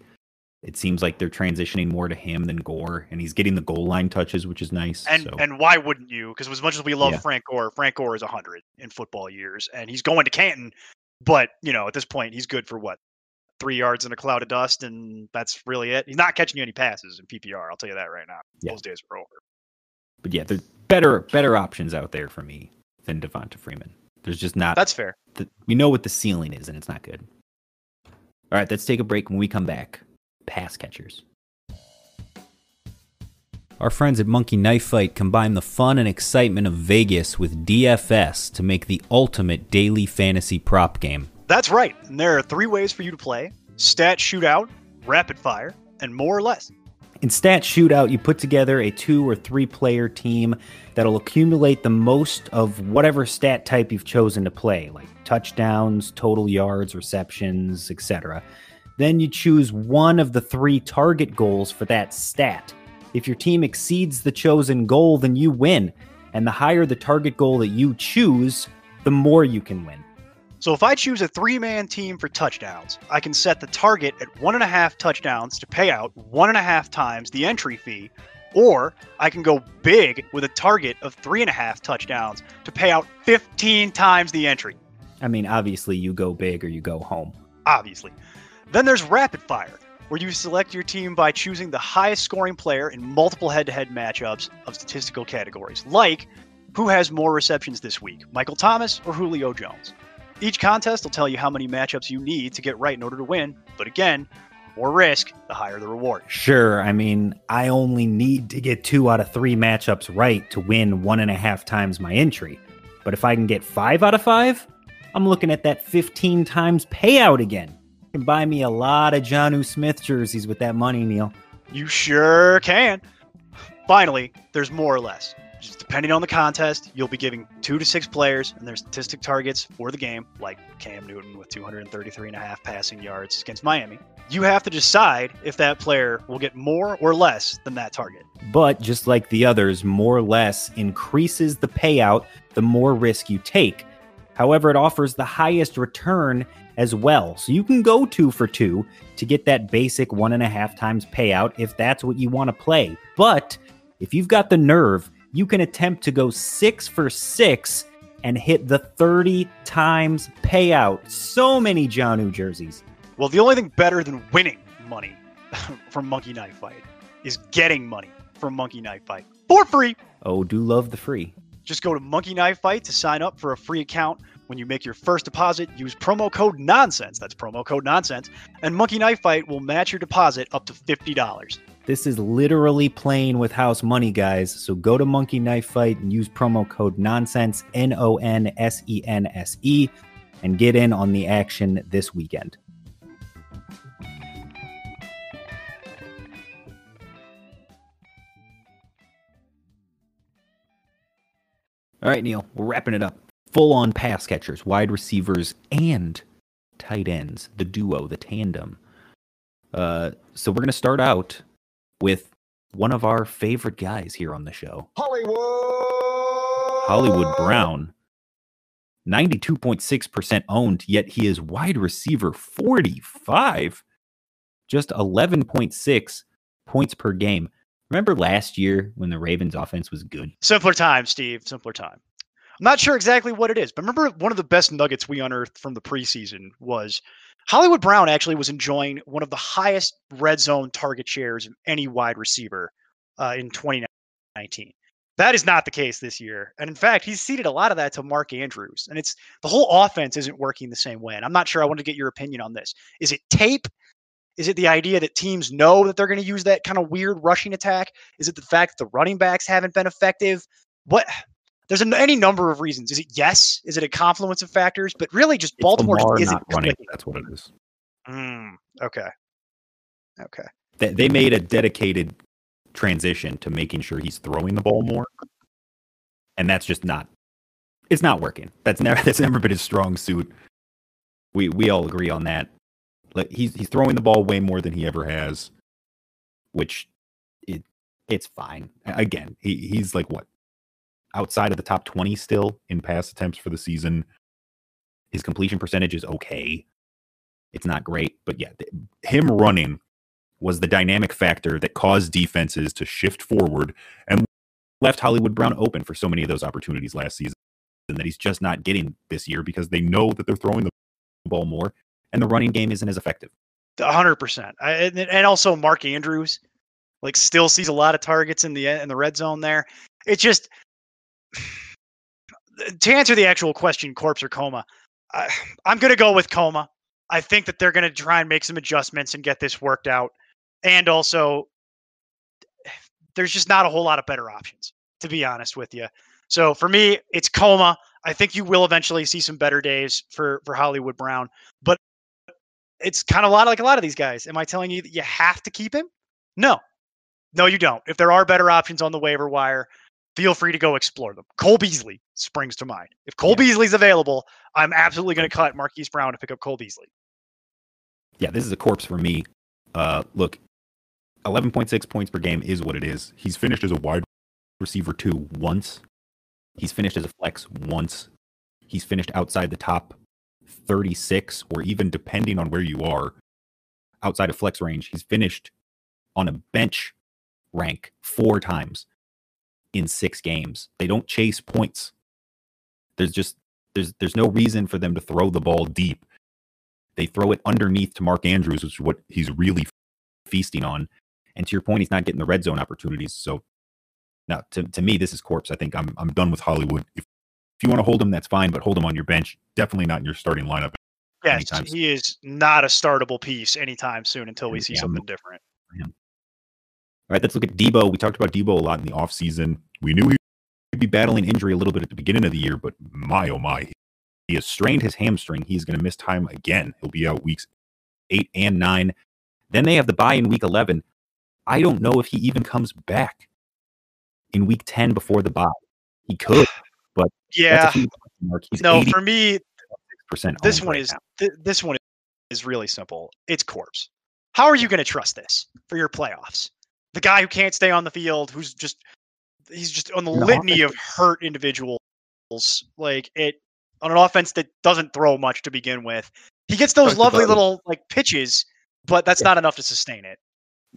It seems like they're transitioning more to him than Gore, and he's getting the goal line touches, which is nice. And so. and why wouldn't you? Because as much as we love yeah. Frank Gore, Frank Gore is one hundred in football years, and he's going to Canton. But, you know, at this point, he's good for, what, three yards in a cloud of dust, and that's really it. He's not catching you any passes in P P R, I'll tell you that right now. Yeah. Those days are over. But, yeah, there's better better options out there for me than Devonta Freeman. There's just not. That's fair. The, we know what the ceiling is, and it's not good. All right, let's take a break. When we come back, pass catchers. Our friends at Monkey Knife Fight combine the fun and excitement of Vegas with D F S to make the ultimate daily fantasy prop game. That's right. And there are three ways for you to play: Stat Shootout, Rapid Fire, and More or Less. In Stat Shootout, you put together a two or three player team that'll accumulate the most of whatever stat type you've chosen to play, like touchdowns, total yards, receptions, et cetera. Then you choose one of the three target goals for that stat. If your team exceeds the chosen goal, then you win. And the higher the target goal that you choose, the more you can win. So if I choose a three-man team for touchdowns, I can set the target at one and a half touchdowns to pay out one and a half times the entry fee, or I can go big with a target of three and a half touchdowns to pay out fifteen times the entry. I mean, obviously you go big or you go home. Obviously. Then there's rapid fire, where you select your team by choosing the highest scoring player in multiple head-to-head matchups of statistical categories, like who has more receptions this week, Michael Thomas or Julio Jones. Each contest will tell you how many matchups you need to get right in order to win, but again, more risk, the higher the reward. Sure, I mean, I only need to get two out of three matchups right to win one and a half times my entry. But if I can get five out of five, I'm looking at that fifteen times payout again. You can buy me a lot of Jonnu Smith jerseys with that money, Neil. You sure can. Finally, there's more or less. Just depending on the contest, you'll be giving two to six players and their statistic targets for the game, like Cam Newton with two thirty-three and a half passing yards against Miami. You have to decide if that player will get more or less than that target. But just like the others, more or less increases the payout the more risk you take. However, it offers the highest return as well. So you can go two for two to get that basic one and a half times payout if that's what you want to play. But if you've got the nerve, you can attempt to go six for six and hit the thirty times payout. So many Jonnu jerseys. Well, the only thing better than winning money from Monkey Knife Fight is getting money from Monkey Knife Fight for free. Oh, do love the free. Just go to Monkey Knife Fight to sign up for a free account. When you make your first deposit, use promo code NONSENSE. That's promo code NONSENSE. And Monkey Knife Fight will match your deposit up to fifty dollars. This is literally playing with house money, guys. So go to Monkey Knife Fight and use promo code NONSENSE, N O N S E N S E, and get in on the action this weekend. All right, Neil, we're wrapping it up. Full-on pass catchers, wide receivers, and tight ends, the duo, the tandem. Uh, so we're going to start out with one of our favorite guys here on the show. Hollywood! Hollywood Brown. ninety-two point six percent owned, yet he is wide receiver forty-five. Just eleven point six points per game. Remember last year when the Ravens offense was good? Simpler time, Steve. Simpler time. I'm not sure exactly what it is, but remember one of the best nuggets we unearthed from the preseason was Hollywood Brown actually was enjoying one of the highest red zone target shares of any wide receiver uh, in twenty nineteen. That is not the case this year. And in fact, he's ceded a lot of that to Mark Andrews. And it's the whole offense isn't working the same way. And I'm not sure I wanted to get your opinion on this. Is it tape? Is it the idea that teams know that they're going to use that kind of weird rushing attack? Is it the fact that the running backs haven't been effective? What? There's an, any number of reasons. Is it yes? Is it a confluence of factors? But really, just it's Baltimore Lamar isn't running. That's what it is. Mm, okay. Okay. They, they made a dedicated transition to making sure he's throwing the ball more, and that's just not. It's not working. That's never. That's never been his strong suit. We we all agree on that. Like he's he's throwing the ball way more than he ever has, which it it's fine. Again, he he's like what outside of the top twenty still in pass attempts for the season. His completion percentage is okay. It's not great, but yeah, th- him running was the dynamic factor that caused defenses to shift forward and left Hollywood Brown open for so many of those opportunities last season that he's just not getting this year because they know that they're throwing the ball more. And the running game isn't as effective. one hundred percent. I, and, and also Mark Andrews, like, still sees a lot of targets in the in the red zone there. It just, to answer the actual question, corpse or coma, I, I'm going to go with coma. I think that they're going to try and make some adjustments and get this worked out. And also, there's just not a whole lot of better options, to be honest with you. So for me, it's coma. I think you will eventually see some better days for, for Hollywood Brown. But it's kind of a lot like a lot of these guys. Am I telling you that you have to keep him? No, no, you don't. If there are better options on the waiver wire, feel free to go explore them. Cole Beasley springs to mind. If Cole yeah. Beasley's available, I'm absolutely going to cut Marquise Brown to pick up Cole Beasley. Yeah, this is a corpse for me. Uh, look, eleven point six points per game is what it is. He's finished as a wide receiver two once. He's finished as a flex once. He's finished outside the top thirty-six, or even depending on where you are, outside of flex range, he's finished on a bench rank four times in six games. They don't chase points. There's just there's there's no reason for them to throw the ball deep. They throw it underneath to Mark Andrews, which is what he's really feasting on. And to your point, he's not getting the red zone opportunities. So now, to, to me, this is corpse. I think I'm I'm done with Hollywood. If, if you want to hold him, that's fine, but hold him on your bench. Definitely not in your starting lineup. Yes, he is not a startable piece anytime soon until we see yeah, something different. Yeah. All right, let's look at Debo. We talked about Debo a lot in the offseason. We knew he'd be battling injury a little bit at the beginning of the year, but my, oh, my. He has strained his hamstring. He's going to miss time again. He'll be out weeks eight and nine. Then they have the bye in week eleven. I don't know if he even comes back in week ten before the bye. He could, but yeah, that's a huge question mark. He's no, for me, this one right is th- this one is really simple. It's corpse. How are you going to trust this for your playoffs? The guy who can't stay on the field, who's just he's just on the no, litany of hurt individuals, like it on an offense that doesn't throw much to begin with. He gets those lovely little like pitches, but that's yeah. not enough to sustain it.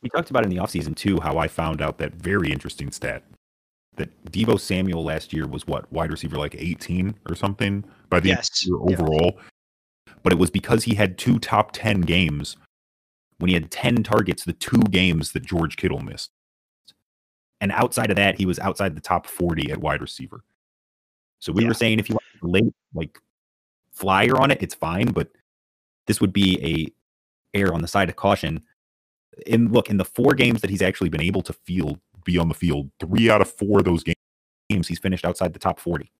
We talked about in the offseason too how I found out that very interesting stat that Debo Samuel last year was what, wide receiver like eighteen or something by the yes. year overall. Yeah. But it was because he had two top ten games when he had ten targets, the two games that George Kittle missed. And outside of that, he was outside the top forty at wide receiver. So we yeah. were saying if you want to late like flyer on it, it's fine, but this would be a err on the side of caution. And look, in the four games that he's actually been able to field, be on the field, three out of four of those games, he's finished outside the top forty.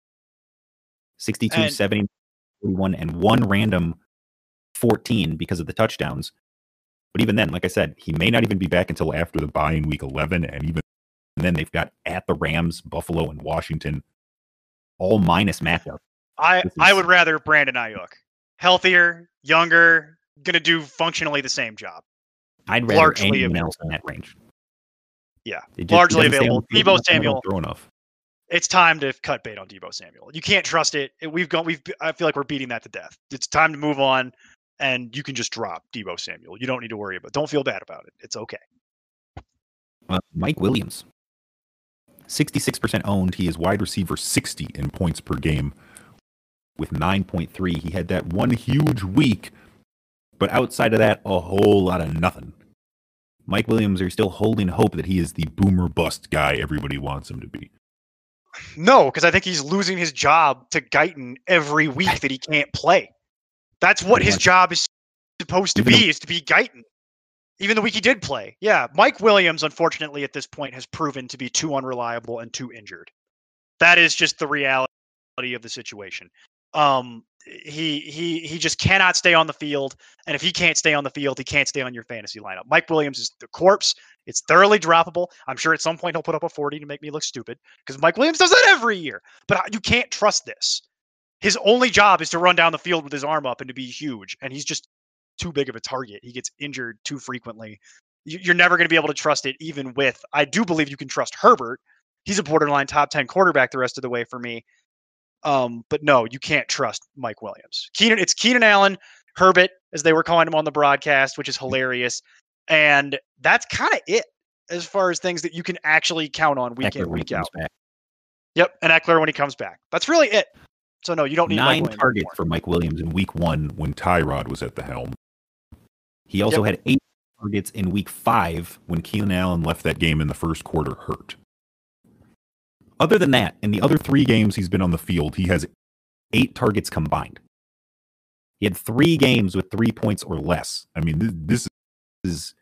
sixty-two, and, seventy, forty-one, and one random fourteen because of the touchdowns. But even then, like I said, he may not even be back until after the bye in week eleven. And even and then they've got at the Rams, Buffalo, and Washington, all minus matchup. I, is, I would rather Brandon Ayuk. Healthier, younger, going to do functionally the same job. I'd rather largely anyone available. Else in that range. Yeah, just, largely available. Debo Samuel. Enough. It's time to cut bait on Debo Samuel. You can't trust it. We've gone. We've. I feel like we're beating that to death. It's time to move on, and you can just drop Debo Samuel. You don't need to worry about it. Don't feel bad about it. It's okay. Uh, Mike Williams, sixty-six percent owned. He is wide receiver sixty in points per game, with nine point three. He had that one huge week. But outside of that, a whole lot of nothing. Mike Williams are still holding hope that he is the boomer bust guy everybody wants him to be. No, because I think he's losing his job to Guyton every week that he can't play. That's what his job is supposed to be, is to be Guyton. Even the week he did play. Yeah, Mike Williams, unfortunately, at this point has proven to be too unreliable and too injured. That is just the reality of the situation. Um... He he he just cannot stay on the field, and if he can't stay on the field, he can't stay on your fantasy lineup. Mike Williams is the corpse. It's thoroughly droppable. I'm sure at some point he'll put up a forty to make me look stupid because Mike Williams does that every year. But you can't trust this. His only job is to run down the field with his arm up and to be huge, and he's just too big of a target. He gets injured too frequently. You're never going to be able to trust it, even with – I do believe you can trust Herbert. He's a borderline top ten quarterback the rest of the way for me. Um, but no, you can't trust Mike Williams. Keenan, it's Keenan Allen, Herbert, as they were calling him on the broadcast, which is hilarious. And that's kind of it as far as things that you can actually count on week Eckler in, week out. Back. Yep, and Eckler when he comes back. That's really it. So no, you don't need nine targets for Mike Williams in week one when Tyrod was at the helm. He also yep. had eight targets in week five when Keenan Allen left that game in the first quarter hurt. Other than that, in the other three games he's been on the field, he has eight targets combined. He had three games with three points or less. I mean, this, this is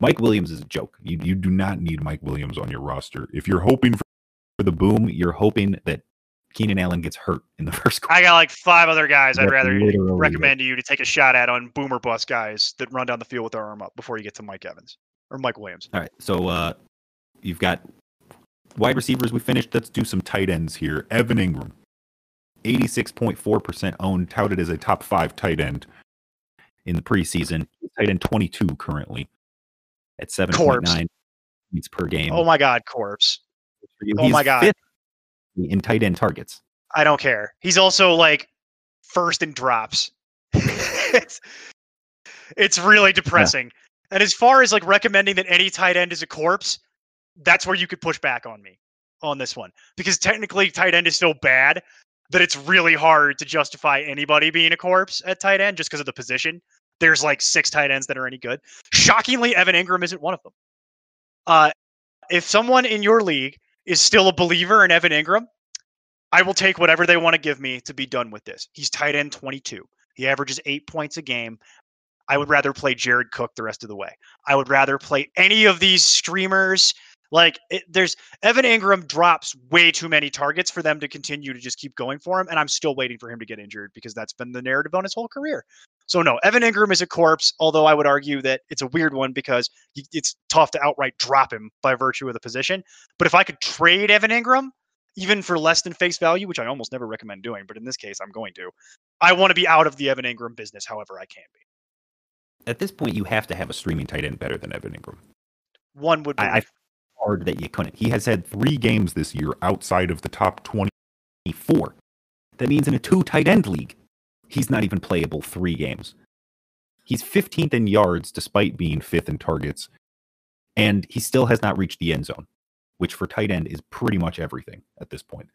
Mike Williams is a joke. You, you do not need Mike Williams on your roster. If you're hoping for the boom, you're hoping that Keenan Allen gets hurt in the first quarter. I got like five other guys I'd rather recommend to you to take a shot at on boomer bust guys that run down the field with their arm up before you get to Mike Evans or Mike Williams. All right, so uh, you've got wide receivers we finished. Let's do some tight ends here. Evan Ingram, eighty-six point four percent owned, touted as a top five tight end in the preseason. Tight end twenty-two currently at seven point nine points per game. Oh, my God, corpse. Oh, He's my God. Fifth in tight end targets. I don't care. He's also, like, first in drops. it's, it's really depressing. Yeah. And as far as like recommending that any tight end is a corpse, that's where you could push back on me on this one, because technically tight end is so bad that it's really hard to justify anybody being a corpse at tight end just because of the position. There's like six tight ends that are any good. Shockingly, Evan Ingram isn't one of them. Uh, if someone in your league is still a believer in Evan Ingram, I will take whatever they want to give me to be done with this. He's tight end twenty-two. He averages eight points a game. I would rather play Jared Cook the rest of the way. I would rather play any of these streamers. Like it, there's Evan Ingram drops way too many targets for them to continue to just keep going for him. And I'm still waiting for him to get injured because that's been the narrative on his whole career. So no, Evan Ingram is a corpse. Although I would argue that it's a weird one because it's tough to outright drop him by virtue of the position. But if I could trade Evan Ingram, even for less than face value, which I almost never recommend doing, but in this case, I'm going to, I want to be out of the Evan Ingram business, however I can be. At this point, you have to have a streaming tight end better than Evan Ingram. One would be. I, I- hard that you couldn't. He has had three games this year outside of the top twenty-four. That means in a two tight end league, he's not even playable three games. He's fifteenth in yards despite being fifth in targets, and he still has not reached the end zone, which for tight end is pretty much everything at this point.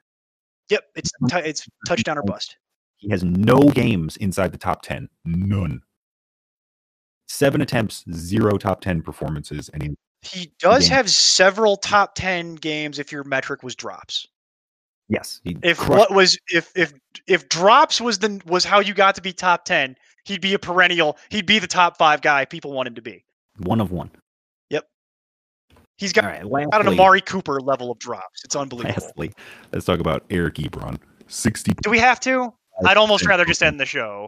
Yep, it's t- it's touchdown or bust. He has no games inside the top ten. None. Seven attempts, zero top ten performances, and he He does have several top ten games if your metric was drops. Yes. If crushed. what was if if if drops was the was how you got to be top ten, he'd be a perennial. He'd be the top five guy people want him to be. One of one. Yep. He's got, right, lastly, got an Amari Cooper level of drops. It's unbelievable. Lastly, let's talk about Eric Ebron. Sixty. Do we have to? I'd almost rather just end the show.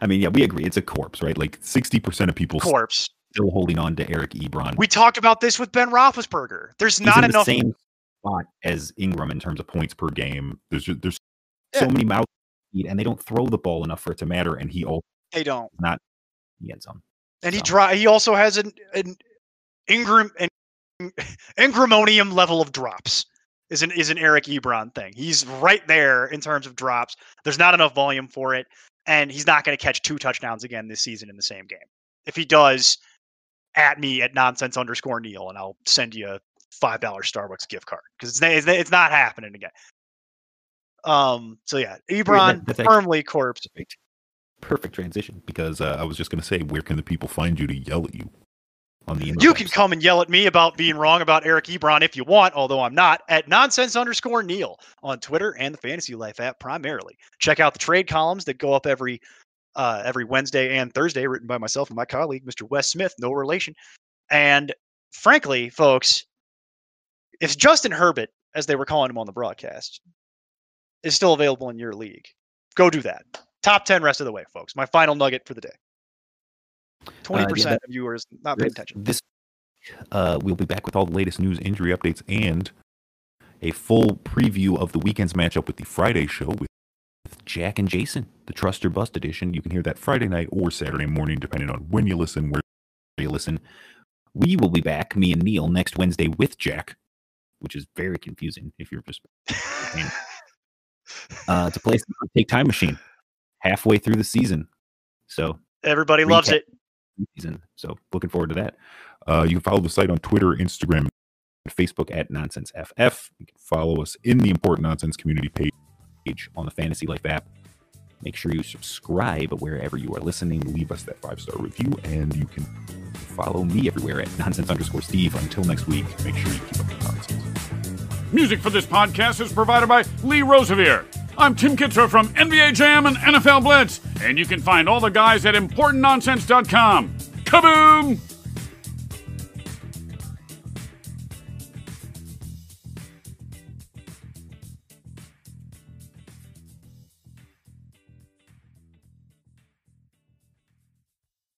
I mean, yeah, we agree. It's a corpse, right? Like sixty percent of people. Corpse. Still holding on to Eric Ebron. We talked about this with Ben Roethlisberger. There's He's not in enough the same spot as Ingram in terms of points per game. There's just, there's yeah. so many mouths to eat, and they don't throw the ball enough for it to matter. And he also they don't not he ends on. And so. he dry, He also has an an Ingram an Ingramonium level of drops. Is an is an Eric Ebron thing. He's right there in terms of drops. There's not enough volume for it, and he's not going to catch two touchdowns again this season in the same game. If he does. At me at nonsense underscore Neil, and I'll send you a five dollars Starbucks gift card because it's, it's not happening again. Um. So yeah, Ebron that, firmly corpse. Perfect, perfect transition because uh, I was just going to say, where can the people find you to yell at you on the internet? You can come and yell at me about being wrong about Eric Ebron if you want, although I'm not, at nonsense underscore Neil on Twitter and the Fantasy Life app primarily. Check out the trade columns that go up every. Uh, every Wednesday and Thursday, written by myself and my colleague, Mister Wes Smith, no relation. And frankly, folks, if Justin Herbert, as they were calling him on the broadcast, is still available in your league, go do that. Top ten rest of the way, folks. My final nugget for the day. twenty percent uh, yeah, that, of you are not paying attention. This, uh, we'll be back with all the latest news, injury updates, and a full preview of the weekend's matchup with the Friday show with Jack and Jason, the Trust or Bust edition. You can hear that Friday night or Saturday morning, depending on when you listen, where you listen. We will be back, me and Neil, next Wednesday with Jack, which is very confusing if you're just uh, to play some Take Time Machine halfway through the season. So everybody loves it. Season, so looking forward to that. Uh, you can follow the site on Twitter, Instagram, and Facebook at Nonsense F F. You can follow us in the Important Nonsense community page. On the Fantasy Life app. Make sure you subscribe wherever you are listening. Leave us that five-star review, and you can follow me everywhere at nonsense underscore Steve. Until next week, make sure you keep up the nonsense. Music for this podcast is provided by Lee Rosevere. I'm Tim Kittrow from N B A Jam and N F L Blitz, and you can find all the guys at important nonsense dot com. Kaboom!